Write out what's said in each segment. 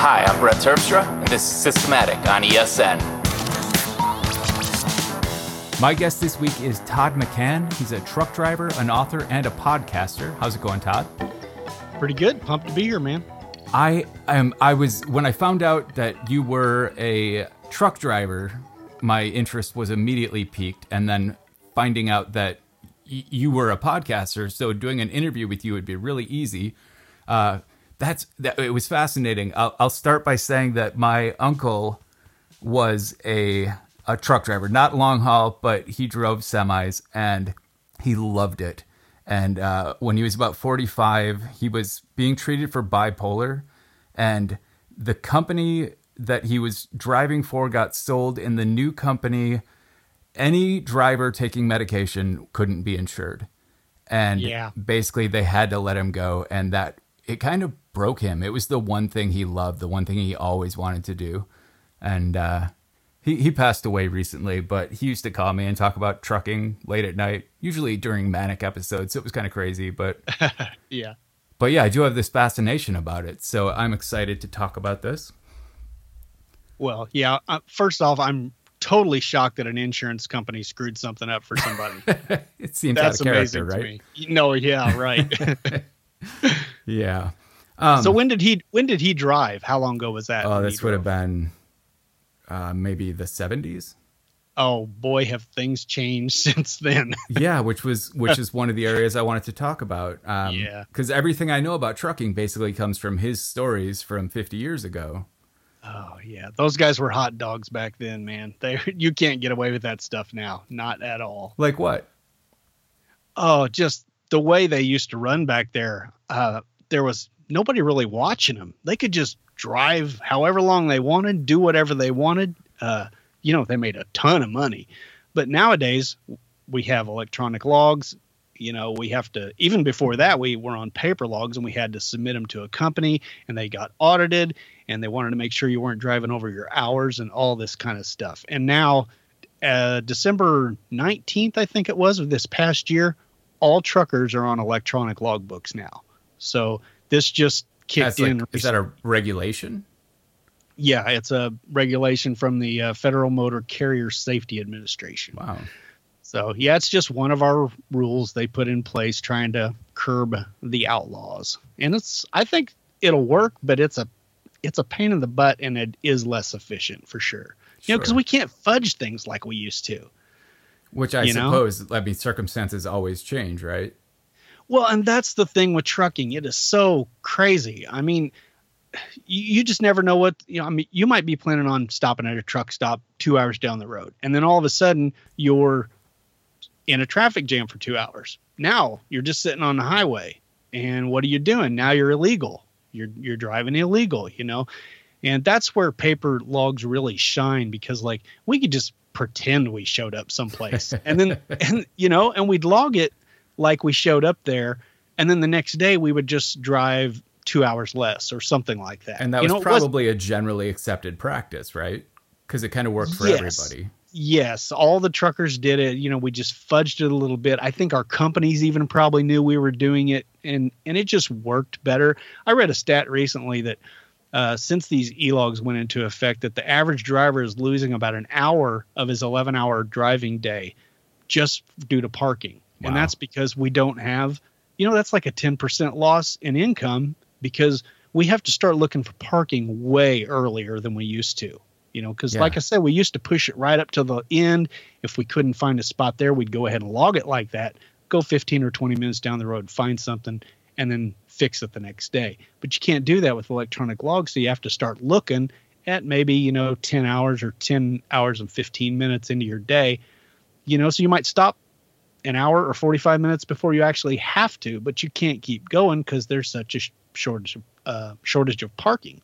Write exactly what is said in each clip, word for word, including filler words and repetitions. Hi, I'm Brett Terpstra, and this is Systematic on E S N. My guest this week is Todd McCann. He's a truck driver, an author, and a podcaster. How's it going, Todd? Pretty good. Pumped to be here, man. I am. I was when I found out that you were a truck driver, my interest was immediately piqued, and then finding out that y- you were a podcaster, so doing an interview with you would be really easy. Uh, that's that. It was fascinating. I'll, I'll start by saying that my uncle was a a truck driver, not long haul, but he drove semis and he loved it. And uh, when he was about forty-five, he was being treated for bipolar, and the company that he was driving for got sold. In the new company, any driver taking medication couldn't be insured. And yeah. basically they had to let him go. And that it kind of broke him. It was the one thing he loved, the one thing he always wanted to do. And uh, he, he passed away recently, but he used to call me and talk about trucking late at night, usually during manic episodes. So it was kind of crazy, but yeah. But yeah, I do have this fascination about it. So I'm excited to talk about this. Well, yeah, uh, first off, I'm totally shocked that an insurance company screwed something up for somebody. It seems That's out of amazing character, right? To me. No, yeah, right. yeah. Um, so when did he when did he drive? How long ago was that? Oh, this would have been uh, maybe the seventies. Oh, boy, have things changed since then. yeah, which was which is one of the areas I wanted to talk about. Um, yeah. Because everything I know about trucking basically comes from his stories from fifty years ago. Oh, yeah. Those guys were hot dogs back then, man. They You can't get away with that stuff now. Not at all. Like what? Oh, just the way they used to run back there. Uh, there was nobody really watching them. They could just drive however long they wanted, do whatever they wanted. Uh, you know, they made a ton of money. But nowadays, we have electronic logs. You know, we have to, even before that, we were on paper logs and we had to submit them to a company and they got audited and they wanted to make sure you weren't driving over your hours and all this kind of stuff. And now, uh, December nineteenth, I think it was, of this past year, all truckers are on electronic logbooks now. So this just kicked in. Like, is that a regulation? Yeah, it's a regulation from the uh, Federal Motor Carrier Safety Administration. Wow. So, yeah, it's just one of our rules they put in place trying to curb the outlaws. And it's I think it'll work, but it's a it's a pain in the butt and it is less efficient for sure. You know, because we can't fudge things like we used to. Which I suppose, I mean, circumstances always change, right? Well, and that's the thing with trucking. It is so crazy. I mean, you just never know what, you know, I mean, you might be planning on stopping at a truck stop two hours down the road. And then all of a sudden you're in a traffic jam for two hours. Now you're just sitting on the highway and what are you doing? Now you're illegal. You're, you're driving illegal, you know? And that's where paper logs really shine because like we could just pretend we showed up someplace and then, and you know, and we'd log it like we showed up there. And then the next day we would just drive two hours less or something like that. And that you was know, probably a generally accepted practice, right? Because it kind of worked for yes. everybody. Yes, all the truckers did it. You know, we just fudged it a little bit. I think our companies even probably knew we were doing it, and and it just worked better. I read a stat recently that uh, since these e-logs went into effect, that the average driver is losing about an hour of his eleven-hour driving day just due to parking. Wow. And that's because we don't have, you know, that's like a ten percent loss in income because we have to start looking for parking way earlier than we used to. You know, because yeah. like I said, we used to push it right up to the end. If we couldn't find a spot there, we'd go ahead and log it like that, go fifteen or twenty minutes down the road, find something, and then fix it the next day. But you can't do that with electronic logs, so you have to start looking at maybe, you know, ten hours or ten hours and fifteen minutes into your day. You know, so you might stop an hour or forty-five minutes before you actually have to, but you can't keep going because there's such a sh- shortage, of, uh, shortage of parking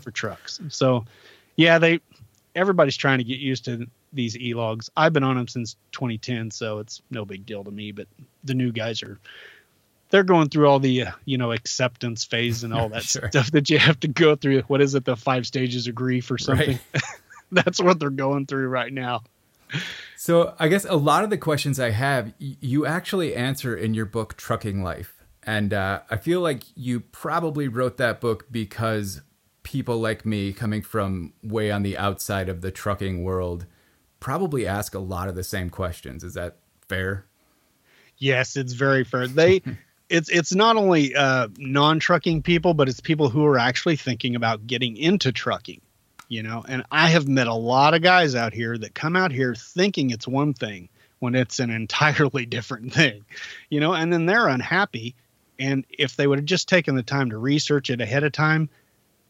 for trucks. So... Yeah, they. Everybody's trying to get used to these e-logs. I've been on them since twenty ten, so it's no big deal to me. But the new guys are, they're going through all the uh, you know acceptance phase and all that sure. stuff that you have to go through. What is it, the five stages of grief or something? Right. That's what they're going through right now. So I guess a lot of the questions I have, you actually answer in your book Trucking Life, and uh, I feel like you probably wrote that book because people like me coming from way on the outside of the trucking world probably ask a lot of the same questions. Is that fair? Yes, it's very fair. They, it's it's not only uh, non-trucking people, but it's people who are actually thinking about getting into trucking, you know. And I have met a lot of guys out here that come out here thinking it's one thing when it's an entirely different thing, you know, and then they're unhappy. And if they would have just taken the time to research it ahead of time,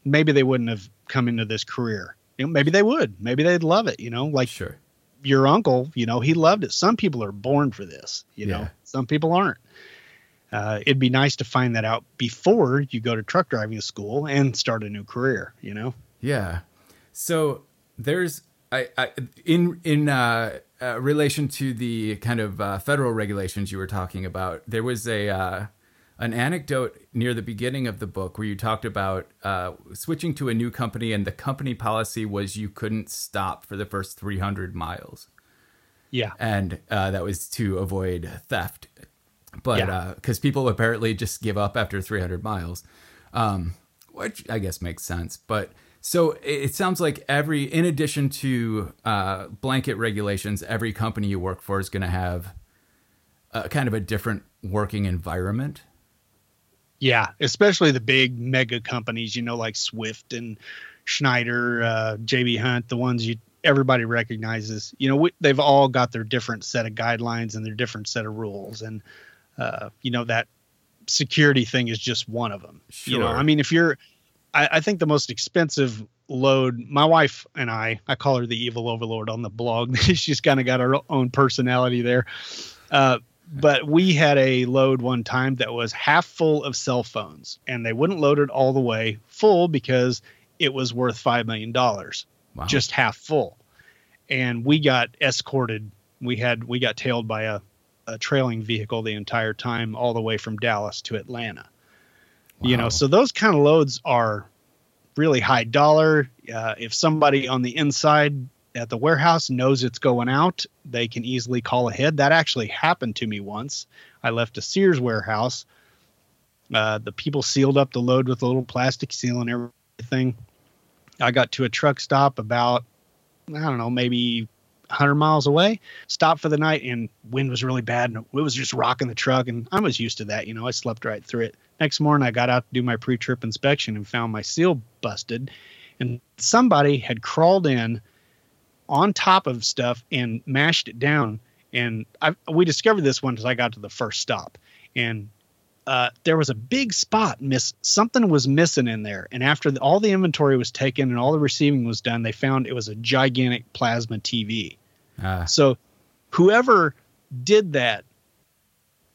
maybe they wouldn't have come into this career. You know, maybe they would. Maybe they'd love it, you know, like sure. Your uncle, you know, he loved it. Some people are born for this, you yeah. know, some people aren't. Uh, it'd be nice to find that out before you go to truck driving school and start a new career, you know? Yeah. So there's I, I in in uh, uh, relation to the kind of uh, federal regulations you were talking about, there was a uh, an anecdote near the beginning of the book where you talked about uh, switching to a new company, and the company policy was you couldn't stop for the first three hundred miles. Yeah. And uh, that was to avoid theft. But yeah. 'cause people apparently just give up after three hundred miles, um, which I guess makes sense. But so it sounds like every, in addition to uh, blanket regulations, every company you work for is going to have a kind of a different working environment. Yeah, especially the big mega companies, you know, like Swift and Schneider, uh, J B. Hunt, the ones you everybody recognizes. You know, we, they've all got their different set of guidelines and their different set of rules. And, uh, you know, that security thing is just one of them. Sure. You know, I mean, if you're I, I think the most expensive load, my wife and I, I call her the evil overlord on the blog. She's kind of got her own personality there. Uh, but we had a load one time that was half full of cell phones, and they wouldn't load it all the way full because it was worth five million dollars, wow. just half full. And we got escorted. We had, we got tailed by a, a trailing vehicle the entire time, all the way from Dallas to Atlanta. Wow. You know, so those kind of loads are really high dollar. Uh, if somebody on the inside at the warehouse knows it's going out, they can easily call ahead. That actually happened to me once. I left a Sears warehouse. Uh, the people sealed up the load with a little plastic seal and everything. I got to a truck stop about, I don't know, maybe one hundred miles away, stopped for the night, and wind was really bad, and it was just rocking the truck, and I was used to that. You know, I slept right through it. Next morning, I got out to do my pre-trip inspection and found my seal busted, and somebody had crawled in on top of stuff and mashed it down, and I, we discovered this one as I got to the first stop, and uh, there was a big spot. Miss Something was missing in there, and after the, all the inventory was taken and all the receiving was done, they found it was a gigantic plasma T V. Uh. So whoever did that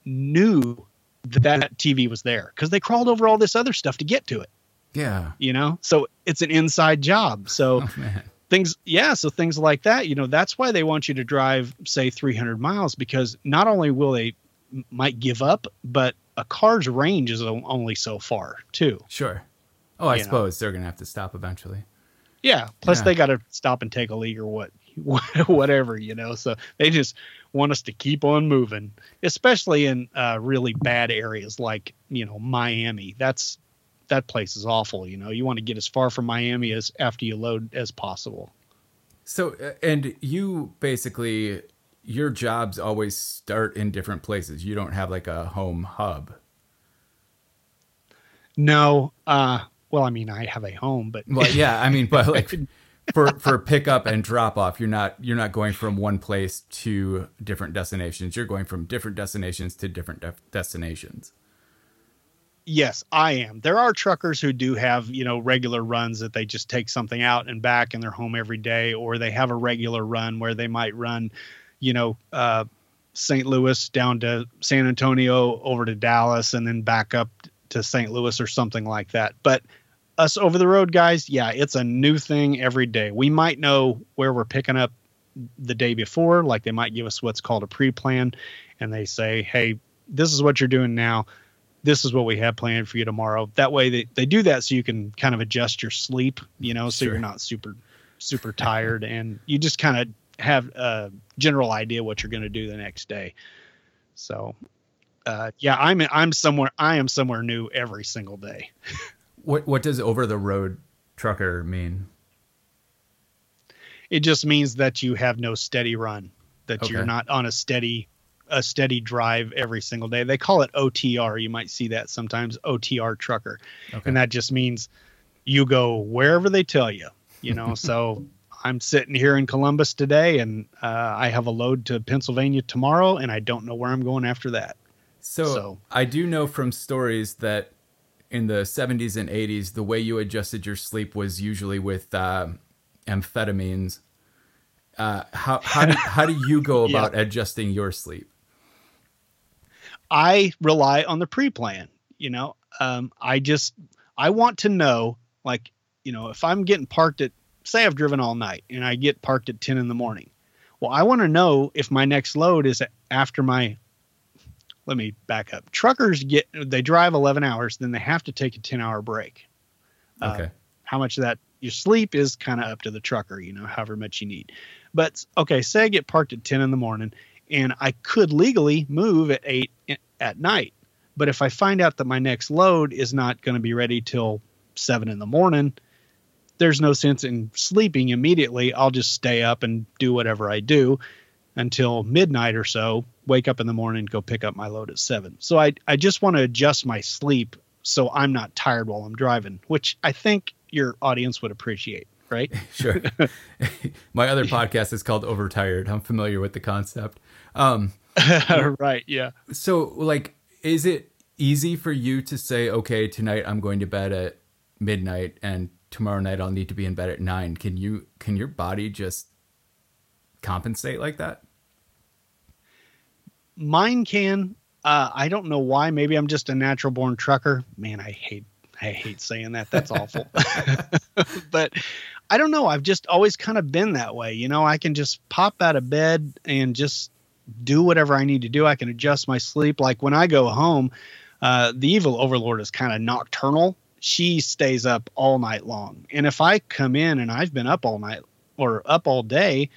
knew that that T V was there because they crawled over all this other stuff to get to it. Yeah. You know, so it's an inside job. So oh, man. things, yeah. So things like that, you know, that's why they want you to drive, say, three hundred miles, because not only will they m- might give up, but a car's range is only so far too. Sure. Oh, I you suppose know? They're going to have to stop eventually. Yeah. Plus yeah. they got to stop and take a leak or what, whatever, you know, so they just want us to keep on moving, especially in uh, really bad areas like, you know, Miami. That's that place is awful. You know, you want to get as far from Miami as after you load as possible. So and you basically your jobs always start in different places. You don't have like a home hub. No. Uh, well, I mean, I have a home, but well, yeah, I mean, but like. for for pickup and drop off, you're not you're not going from one place to different destinations. You're going from different destinations to different de- destinations. Yes, I am. There are truckers who do have, you know, regular runs that they just take something out and back and they're home every day, or they have a regular run where they might run, you know, uh, Saint Louis down to San Antonio over to Dallas and then back up to Saint Louis or something like that. But us over the road guys, yeah, it's a new thing every day. We might know where we're picking up the day before, like they might give us what's called a pre-plan, and they say, hey, this is what you're doing now. This is what we have planned for you tomorrow. That way they, they do that so you can kind of adjust your sleep, you know, so sure. You're not super, super tired, and you just kind of have a general idea what you're going to do the next day. So, uh, yeah, I'm I'm somewhere I am somewhere new every single day. What what does over the road trucker mean? It just means that you have no steady run, that okay. you're not on a steady a steady drive every single day. They call it O T R. You might see that sometimes, O T R trucker. Okay. And that just means you go wherever they tell you, you know. So I'm sitting here in Columbus today, and uh, I have a load to Pennsylvania tomorrow, and I don't know where I'm going after that. So, so I do know from stories that in the seventies and eighties, the way you adjusted your sleep was usually with uh, amphetamines. Uh, how how do, how do you go about yeah. adjusting your sleep? I rely on the pre-plan. You know, um, I just I want to know, like, you know, if I'm getting parked at, say I've driven all night and I get parked at ten in the morning. Well, I want to know if my next load is after my. Let me back up. Truckers get they drive eleven hours, then they have to take a ten hour break. Okay. Uh, how much of that your sleep is kind of up to the trucker, you know, however much you need. But okay, say I get parked at ten in the morning, and I could legally move at eight at night. But if I find out that my next load is not going to be ready till seven in the morning, there's no sense in sleeping immediately. I'll just stay up and do whatever I do until midnight or so, wake up in the morning, go pick up my load at seven. So I, I just want to adjust my sleep so I'm not tired while I'm driving, which I think your audience would appreciate, right? Sure. My other podcast is called Overtired. I'm familiar with the concept. Um, right. Yeah. So like, is it easy for you to say, okay, tonight I'm going to bed at midnight and tomorrow night I'll need to be in bed at nine. Can you, can your body just compensate like that? Mine can. Uh, I don't know why. Maybe I'm just a natural born trucker. Man, I hate I hate saying that. That's awful. But I don't know. I've just always kind of been that way. You know, I can just pop out of bed and just do whatever I need to do. I can adjust my sleep. Like when I go home, uh, the evil overlord is kind of nocturnal. She stays up all night long. And if I come in and I've been up all night or up all day,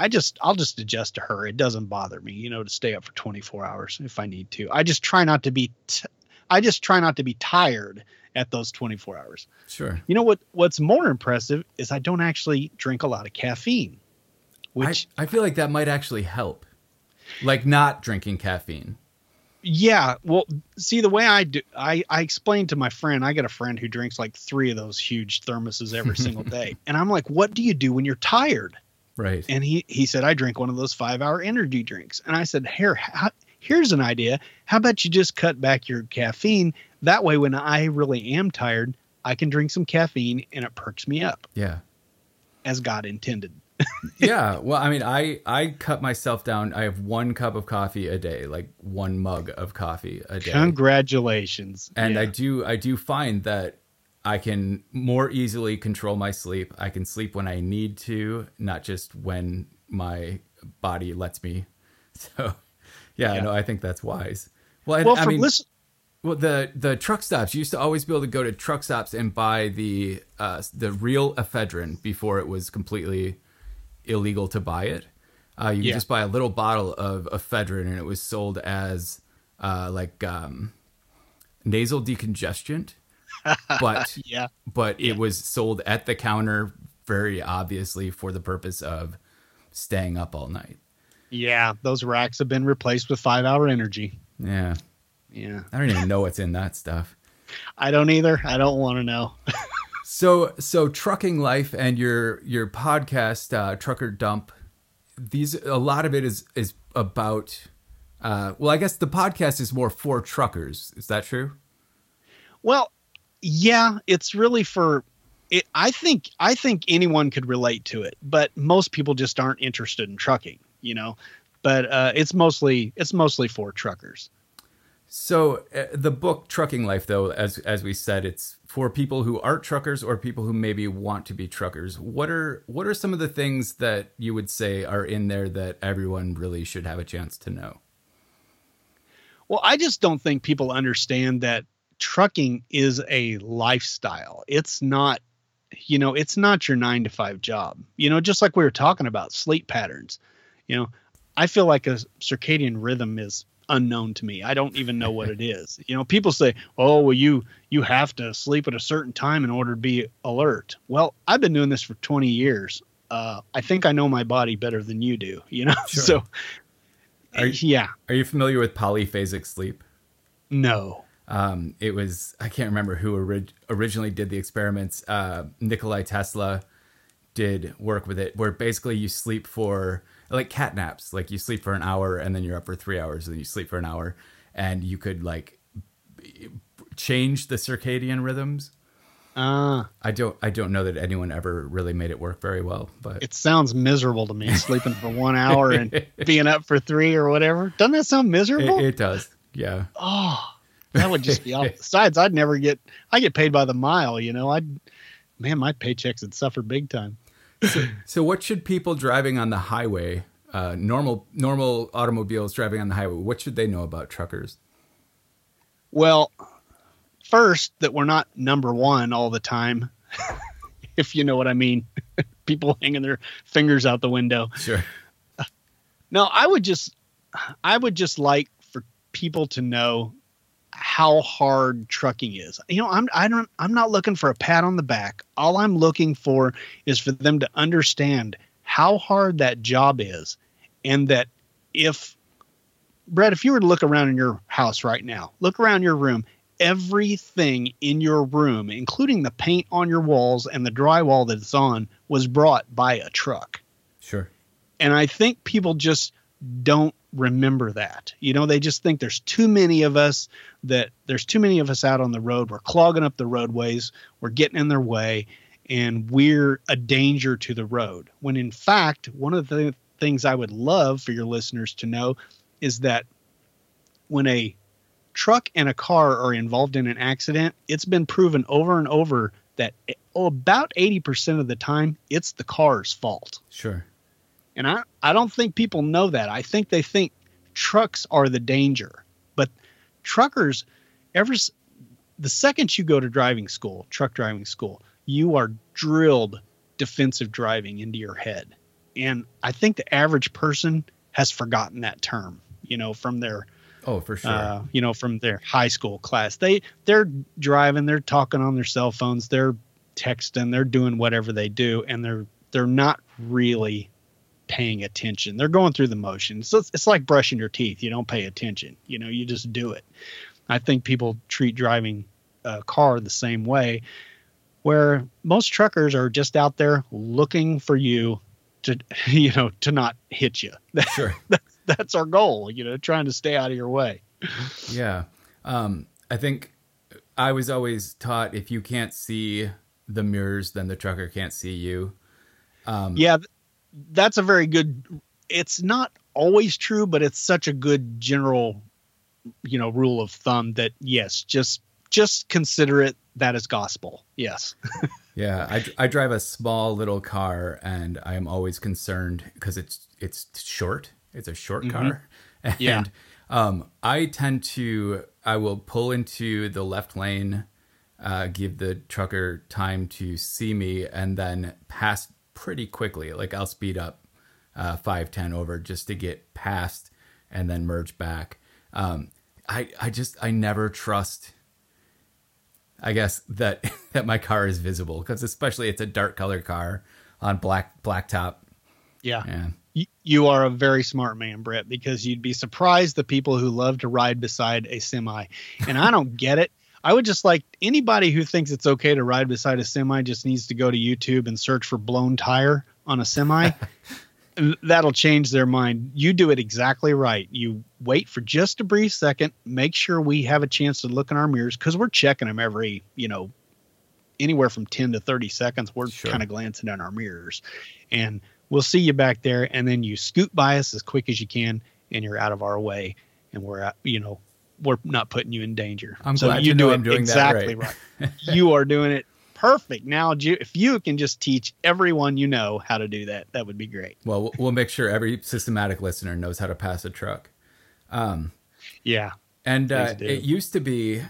I just, I'll just adjust to her. It doesn't bother me, you know, to stay up for twenty-four hours if I need to. I just try not to be, t- I just try not to be tired at those twenty-four hours. Sure. You know what, what's more impressive is I don't actually drink a lot of caffeine, which I, I feel like that might actually help, like not drinking caffeine. Yeah. Well, see the way I do, I, I explained to my friend, I got a friend who drinks like three of those huge thermoses every single day. And I'm like, what do you do when you're tired? Right. And he, he said, I drink one of those five hour energy drinks. And I said, here, how, here's an idea. How about you just cut back your caffeine? That way, when I really am tired, I can drink some caffeine and it perks me up. Yeah. As God intended. Yeah. Well, I mean, I, I cut myself down. I have one cup of coffee a day, like one mug of coffee a day. Congratulations. And yeah. I do, I do find that I can more easily control my sleep. I can sleep when I need to, not just when my body lets me. So, yeah, yeah. no, I think that's wise. Well, well I, I mean, listen- well, the the truck stops. You used to always be able to go to truck stops and buy the uh, the real ephedrine before it was completely illegal to buy it. Uh, you yeah. could just buy a little bottle of ephedrine, and it was sold as uh, like um, nasal decongestant. But yeah. but it yeah. was sold at the counter very obviously for the purpose of staying up all night. Yeah, those racks have been replaced with five-hour energy. Yeah. Yeah. I don't even know what's in that stuff. I don't either. I don't want to know. so so trucking life and your your podcast uh, Trucker Dump, these a lot of it is is about uh, well, I guess the podcast is more for truckers. Is that true? Well, yeah, it's really for it. I think I think anyone could relate to it, but most people just aren't interested in trucking, you know, but uh, it's mostly it's mostly for truckers. So uh, the book Trucking Life, though, as as we said, it's for people who aren't truckers or people who maybe want to be truckers. What are what are some of the things that you would say are in there that everyone really should have a chance to know? Well, I just don't think people understand that trucking is a lifestyle. It's not, you know, it's not your nine to five job, you know, just like we were talking about sleep patterns. You know, I feel like a circadian rhythm is unknown to me. I don't even know what it is. You know, people say, oh, well, you you have to sleep at a certain time in order to be alert. Well, I've been doing this for twenty years. Uh, I think I know my body better than you do, you know? Sure. So, are you, yeah. Are you familiar with polyphasic sleep? No. Um, it was, I can't remember who orig- originally did the experiments. Uh, Nikolai Tesla did work with it, where basically you sleep for, like cat naps, like you sleep for an hour and then you're up for three hours and then you sleep for an hour, and you could like b- change the circadian rhythms. Uh, I don't, I don't know that anyone ever really made it work very well, but it sounds miserable to me, sleeping for one hour and being up for three or whatever. Doesn't that sound miserable? It, it does. Yeah. Oh, that would just be off. Besides, I'd never get, I get paid by the mile, you know, I'd, man, my paychecks would suffer big time. So, so what should people driving on the highway, uh, normal normal automobiles driving on the highway, what should they know about truckers? Well, first, that we're not number one all the time, if you know what I mean. People hanging their fingers out the window. Sure. No, I would just, I would just like for people to know how hard trucking is. You know, I'm, I don't, I'm not looking for a pat on the back. All I'm looking for is for them to understand how hard that job is. And that if, Brett, if you were to look around in your house right now, look around your room, everything in your room, including the paint on your walls and the drywall that it's on, was brought by a truck. Sure. And I think people just don't remember that. You know, they just think there's too many of us, that there's too many of us out on the road. We're clogging up the roadways. We're getting in their way, and we're a danger to the road. When in fact, one of the things I would love for your listeners to know is that when a truck and a car are involved in an accident, it's been proven over and over that oh, about eighty percent of the time it's the car's fault. Sure. And I, I don't think people know that. I think they think trucks are the danger. But truckers, ever the second you go to driving school, truck driving school, you are drilled defensive driving into your head. And I think the average person has forgotten that term, you know, from their oh, for sure. Uh, you know, from their high school class. They they're driving, they're talking on their cell phones, they're texting, they're doing whatever they do, and they're they're not really paying attention. They're going through the motions. So it's, it's like brushing your teeth. You don't pay attention. You know, you just do it. I think people treat driving a car the same way, where most truckers are just out there looking for you to, you know, to not hit you. Sure. that's, that's our goal, you know, trying to stay out of your way. Yeah. Um, I think I was always taught, if you can't see the mirrors, then the trucker can't see you. Um, yeah. That's a very good, it's not always true, but it's such a good general, you know, rule of thumb that yes, just, just consider it that is gospel. Yes. Yeah. I, I drive a small little car, and I'm always concerned because it's, it's short. It's a short mm-hmm. car. And, yeah. um, I tend to, I will pull into the left lane, uh, give the trucker time to see me, and then pass pretty quickly. Like I'll speed up uh five ten over just to get past and then merge back. Um I I just I never trust I guess that that my car is visible, because especially it's a dark color car on black black top. Yeah. Yeah. You, you are a very smart man, Brett, because you'd be surprised the people who love to ride beside a semi. And I don't get it. I would just like anybody who thinks it's okay to ride beside a semi just needs to go to YouTube and search for blown tire on a semi. That'll change their mind. You do it exactly right. You wait for just a brief second, make sure we have a chance to look in our mirrors, because we're checking them every, you know, anywhere from ten to thirty seconds. We're sure. kind of glancing at our mirrors, and we'll see you back there. And then you scoot by us as quick as you can, and you're out of our way, and we're out, you know, we're not putting you in danger. I'm so glad you know do I'm doing exactly that right. right. You are doing it perfect. Now, if you can just teach everyone you know how to do that, that would be great. Well, we'll make sure every systematic listener knows how to pass a truck. Um, yeah. And uh, it used to be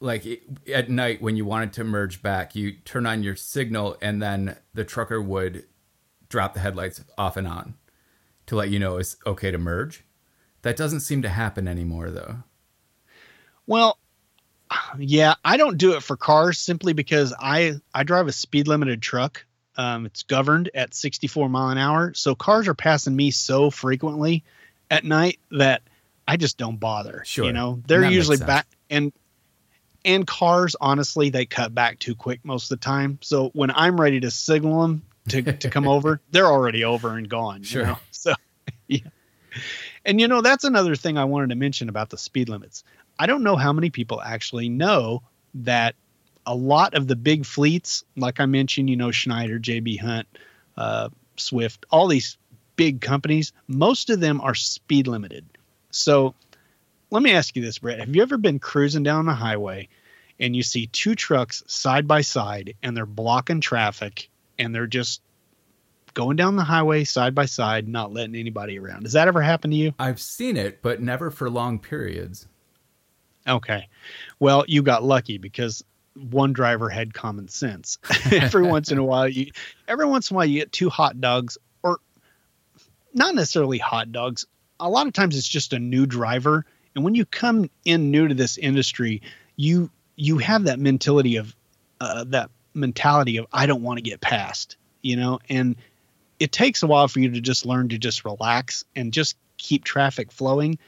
like it, at night when you wanted to merge back, you turn on your signal, and then the trucker would drop the headlights off and on to let you know it's okay to merge. That doesn't seem to happen anymore, though. Well, yeah, I don't do it for cars simply because I, I drive a speed limited truck. Um, it's governed at sixty-four mile an hour. So cars are passing me so frequently at night that I just don't bother. Sure. You know, they're that usually back and, and cars, honestly, they cut back too quick most of the time. So when I'm ready to signal them to, to come over, they're already over and gone. Sure. You know? So, yeah. And, you know, that's another thing I wanted to mention about the speed limits. I don't know how many people actually know that a lot of the big fleets, like I mentioned, you know, Schneider, J B. Hunt, uh, Swift, all these big companies, most of them are speed limited. So let me ask you this, Brett. Have you ever been cruising down the highway and you see two trucks side by side and they're blocking traffic and they're just going down the highway side by side, not letting anybody around? Does that ever happen to you? I've seen it, but never for long periods. Okay. Well, you got lucky because one driver had common sense. Every once in a while, you, every once in a while you get two hot dogs, or not necessarily hot dogs. A lot of times it's just a new driver. And when you come in new to this industry, you, you have that mentality of, uh, that mentality of, I don't want to get past, you know, and it takes a while for you to just learn to just relax and just keep traffic flowing.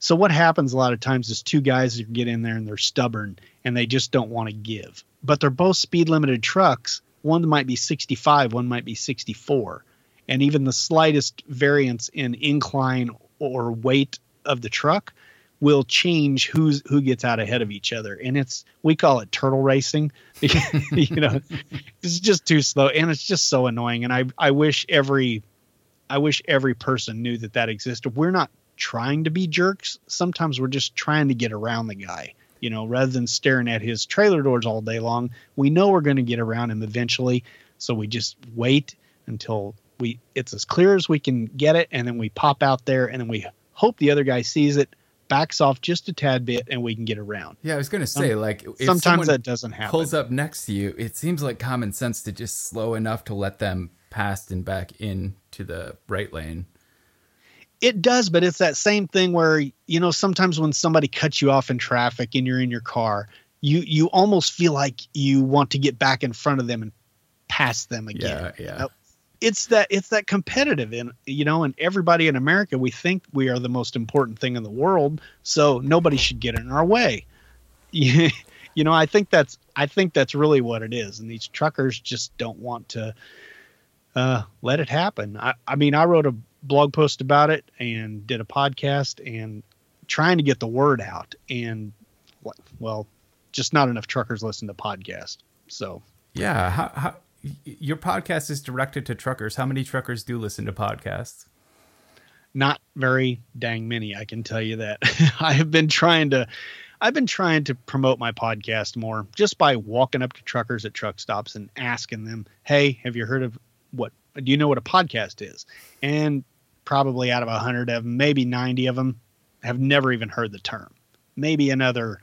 So what happens a lot of times is two guys get in there and they're stubborn and they just don't want to give. But they're both speed limited trucks. One might be sixty-five, one might be sixty-four. And even the slightest variance in incline or weight of the truck will change who's who gets out ahead of each other. And it's, we call it turtle racing. You know, it's just too slow and it's just so annoying. And I I wish every I wish every person knew that that existed. We're not trying to be jerks. Sometimes we're just trying to get around the guy, you know, rather than staring at his trailer doors all day long. We know we're going to get around him eventually. So we just wait until we, it's as clear as we can get it. And then we pop out there and then we hope the other guy sees it, backs off just a tad bit, and we can get around. Yeah. I was going to say, um, like, if sometimes that doesn't happen, pulls up next to you, it seems like common sense to just slow enough to let them past and back into the right lane. It does, but it's that same thing where, you know, sometimes when somebody cuts you off in traffic and you're in your car, you you almost feel like you want to get back in front of them and pass them again. Yeah, yeah. It's that it's that competitive, and you know, and everybody in America, we think we are the most important thing in the world, so nobody should get in our way. You know, I think that's I think that's really what it is, and these truckers just don't want to uh, let it happen. I, I mean, I wrote a blog post about it and did a podcast and trying to get the word out, and well, just not enough truckers listen to podcasts. So yeah. How, how, your podcast is directed to truckers. How many truckers do listen to podcasts? Not very dang many. I can tell you that. I have been trying to, I've been trying to promote my podcast more just by walking up to truckers at truck stops and asking them, hey, have you heard of what, do you know what a podcast is? And probably out of a hundred of them, maybe ninety of them have never even heard the term. Maybe another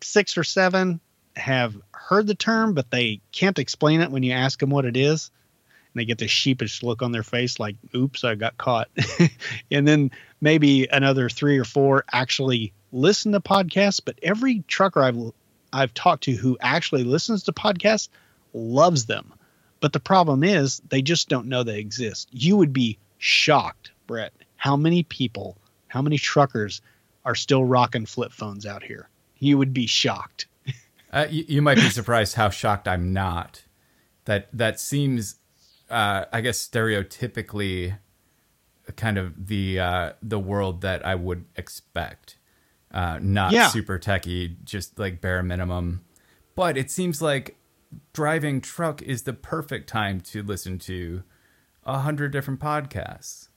six or seven have heard the term, but they can't explain it when you ask them what it is. And they get this sheepish look on their face like, oops, I got caught. And then maybe another three or four actually listen to podcasts. But every trucker I've, I've talked to who actually listens to podcasts loves them. But the problem is they just don't know they exist. You would be shocked, Brett, how many people, how many truckers are still rocking flip phones out here. You would be shocked. uh, you, you might be surprised how shocked I'm not. That that seems, uh, I guess, stereotypically kind of the uh, the world that I would expect. Uh, not yeah. super techie, just like bare minimum. But it seems like driving truck is the perfect time to listen to a hundred different podcasts.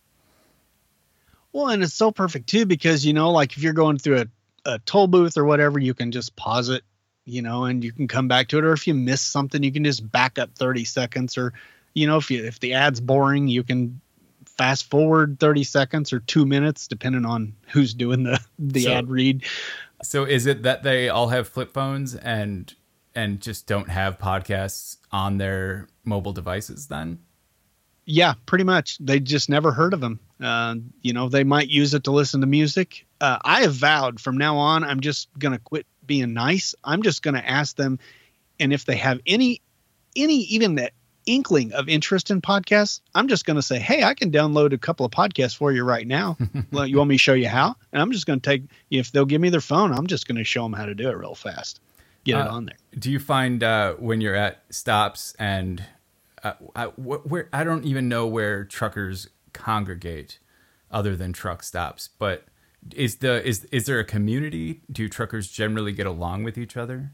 Well, and it's so perfect too, because, you know, like if you're going through a, a toll booth or whatever, you can just pause it, you know, and you can come back to it. Or if you miss something, you can just back up thirty seconds, or, you know, if you, if the ad's boring, you can fast forward thirty seconds or two minutes, depending on who's doing the, the so, ad read. So is it that they all have flip phones and, and just don't have podcasts on their mobile devices then? Yeah, pretty much. They just never heard of them. Uh, you know, they might use it to listen to music. Uh, I have vowed from now on, I'm just going to quit being nice. I'm just going to ask them. And if they have any, any, even that inkling of interest in podcasts, I'm just going to say, hey, I can download a couple of podcasts for you right now. Well, you want me to show you how? And I'm just going to take, if they'll give me their phone, I'm just going to show them how to do it real fast. Get uh, it on there. Do you find uh, when you're at stops and uh, I, wh- where, I don't even know where truckers congregate other than truck stops, but is the, is, is there a community? Do truckers generally get along with each other?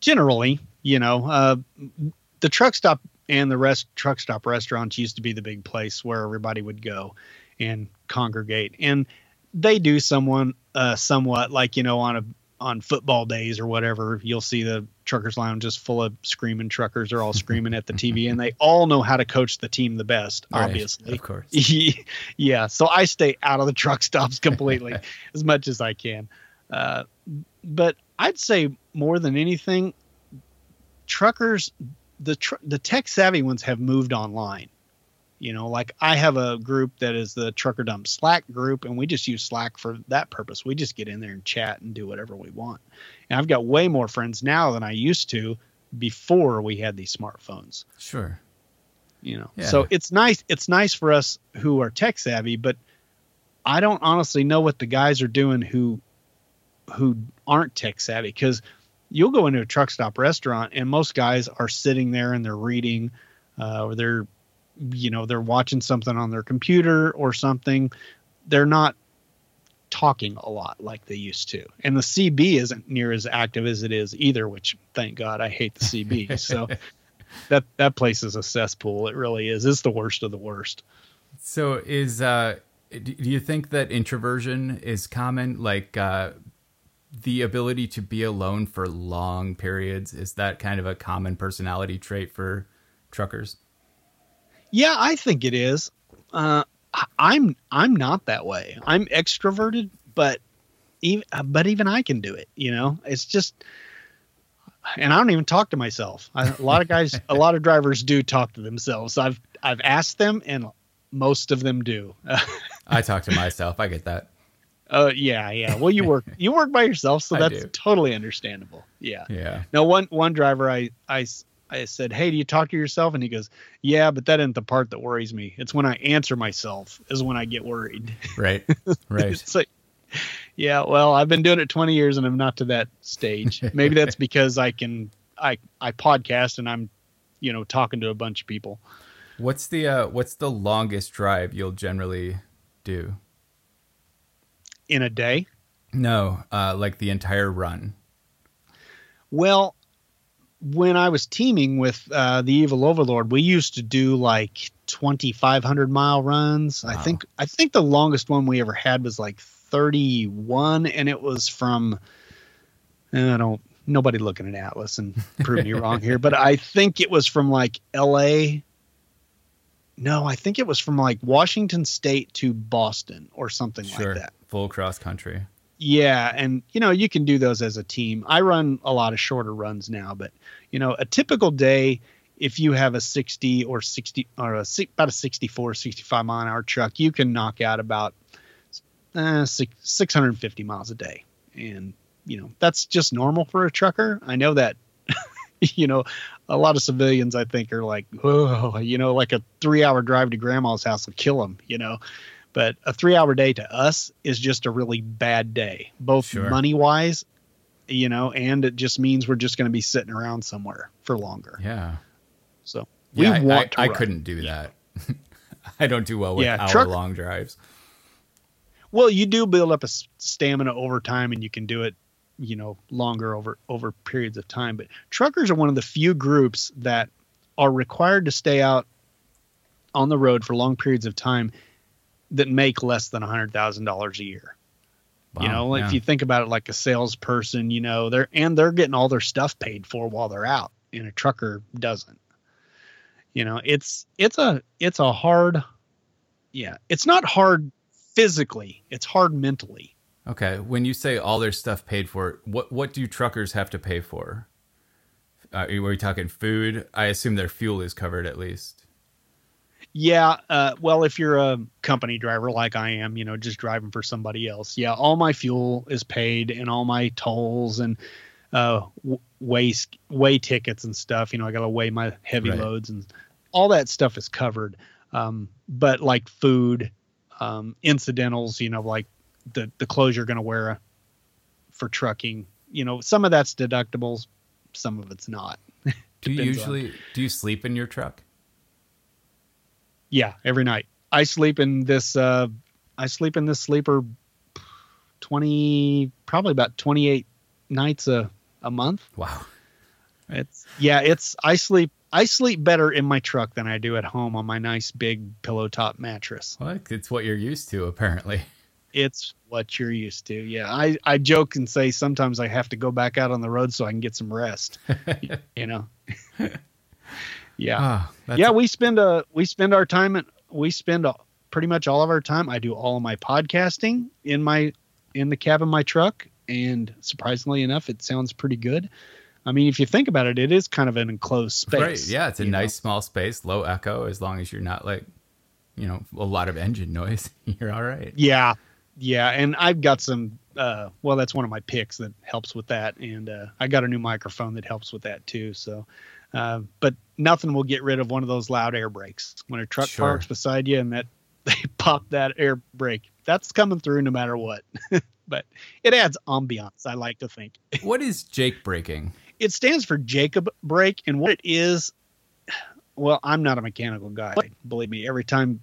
Generally, you know, uh, the truck stop and the rest truck stop restaurants used to be the big place where everybody would go and congregate. And they do someone uh, somewhat like, you know, on a, on football days or whatever, you'll see the truckers lounge just full of screaming truckers. They're all screaming at the T V and they all know how to coach the team the best, right, obviously. Of course. Yeah. So I stay out of the truck stops completely as much as I can. Uh, but I'd say more than anything, truckers, the, tr- the tech savvy ones have moved online. You know, like I have a group that is the Trucker Dump Slack group, and we just use Slack for that purpose. We just get in there and chat and do whatever we want. And I've got way more friends now than I used to before we had these smartphones. Sure. You know, yeah. So it's nice. It's nice for us who are tech savvy, but I don't honestly know what the guys are doing who who aren't tech savvy, because you'll go into a truck stop restaurant and most guys are sitting there and they're reading uh, or they're, you know, they're watching something on their computer or something. They're not talking a lot like they used to. And the C B isn't near as active as it is either, which thank God, I hate the C B. So that, that place is a cesspool. It really is. It's the worst of the worst. So is, uh, do you think that introversion is common? Like, uh, the ability to be alone for long periods, is that kind of a common personality trait for truckers? Yeah, I think it is. Uh, I'm I'm not that way. I'm extroverted, but even but even I can do it. You know, it's just, and I don't even talk to myself. I, a lot of guys, a lot of drivers do talk to themselves. I've I've asked them, and most of them do. I talk to myself. I get that. Oh uh, yeah, yeah. Well, you work you work by yourself, so that's totally understandable. Yeah. Yeah. Now, one one driver, I I. I said, hey, do you talk to yourself? And he goes, yeah, but that isn't the part that worries me. It's when I answer myself is when I get worried. Right, right. It's like, yeah, well, I've been doing it twenty years and I'm not to that stage. Maybe that's because I can, I, I podcast and I'm, you know, talking to a bunch of people. What's the, uh, what's the longest drive you'll generally do? In a day? No, uh, like the entire run. Well, when I was teaming with uh, the Evil Overlord, we used to do like twenty-five hundred mile runs. Wow. I think I think the longest one we ever had was like thirty-one, and it was from, and I don't, nobody look at an atlas and prove me wrong here, but I think it was from like L A. No, I think it was from like Washington State to Boston or something sure. like that. Full cross country. Yeah. And, you know, you can do those as a team. I run a lot of shorter runs now, but, you know, a typical day, if you have a sixty or sixty or a, about a sixty-four, sixty-five mile an hour truck, you can knock out about uh, six hundred fifty miles a day. And, you know, that's just normal for a trucker. I know that, you know, a lot of civilians, I think, are like, oh, you know, like a three hour drive to grandma's house will kill them, you know. But a three-hour day to us is just a really bad day, both sure. money-wise, you know, and it just means we're just going to be sitting around somewhere for longer. Yeah. So we yeah, want I, to I, I couldn't do that. I don't do well with yeah, hour-long truck- drives. Well, you do build up a stamina over time, and you can do it, you know, longer over, over periods of time. But truckers are one of the few groups that are required to stay out on the road for long periods of time that make less than a hundred thousand dollars a year. Wow, you know, yeah. If you think about it, like a salesperson, you know, they're, and they're getting all their stuff paid for while they're out, and a trucker doesn't, you know, it's, it's a, it's a hard, yeah, it's not hard physically. It's hard mentally. Okay. When you say all their stuff paid for, what, what do truckers have to pay for? Uh, are we talking food? I assume their fuel is covered at least. Yeah. Uh, well, if you're a company driver like I am, you know, just driving for somebody else. Yeah. All my fuel is paid and all my tolls and uh, weigh, weigh tickets and stuff. You know, I got to weigh my heavy right. loads and all that stuff is covered. Um, but like food, um, incidentals, you know, like the, the clothes you're going to wear for trucking, you know, some of that's deductibles. Some of it's not. Do you usually, on. do you sleep in your truck? Yeah, every night. I sleep in this. Uh, I sleep in this sleeper twenty, probably about twenty-eight nights a, a month. Wow. It's yeah. It's I sleep. I sleep better in my truck than I do at home on my nice big pillow top mattress. Well, it's what you're used to, apparently. It's what you're used to. Yeah, I, I joke and say sometimes I have to go back out on the road so I can get some rest. You know. Yeah. Oh, yeah. A- we spend a, we spend our time and we spend a, pretty much all of our time. I do all of my podcasting in my, in the cab of my truck. And surprisingly enough, it sounds pretty good. I mean, if you think about it, it is kind of an enclosed space. Right. Yeah. It's a nice know? small space, low echo. As long as you're not like, you know, a lot of engine noise, you're all right. Yeah. Yeah. And I've got some, uh, well, that's one of my picks that helps with that. And, uh, I got a new microphone that helps with that too. So, uh, but nothing will get rid of one of those loud air brakes when a truck sure. parks beside you and that they pop that air brake. That's coming through no matter what, but it adds ambiance. I like to think. What is Jake braking? It stands for Jacob brake, and what it is, well, I'm not a mechanical guy. Believe me, every time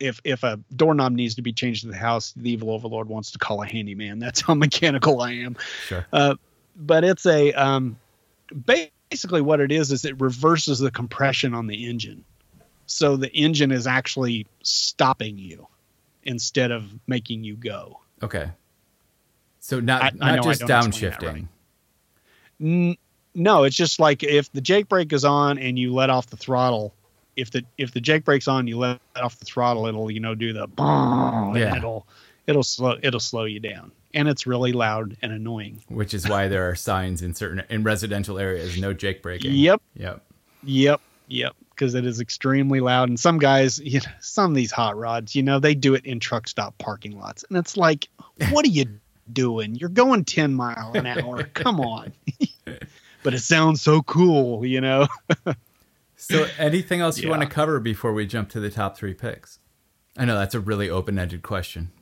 if if a doorknob needs to be changed in the house, the evil overlord wants to call a handyman. That's how mechanical I am. Sure. Uh, but it's a um, ba- Basically what it is, is it reverses the compression on the engine. So the engine is actually stopping you instead of making you go. Okay. So not, I, not I just downshifting. Right. No, it's just like if the Jake brake is on and you let off the throttle, if the, if the Jake brake's on, you let off the throttle, it'll, you know, do the, boom, yeah. and it'll, it'll slow, it'll slow you down. And it's really loud and annoying. Which is why there are signs in certain in residential areas, no Jake braking. Yep. Yep. Yep. Yep. Because it is extremely loud. And some guys, you know, some of these hot rods, you know, they do it in truck stop parking lots. And it's like, what are you doing? You're going ten mile an hour. Come on. But it sounds so cool, you know. So anything else yeah. you want to cover before we jump to the top three picks? I know that's a really open-ended question.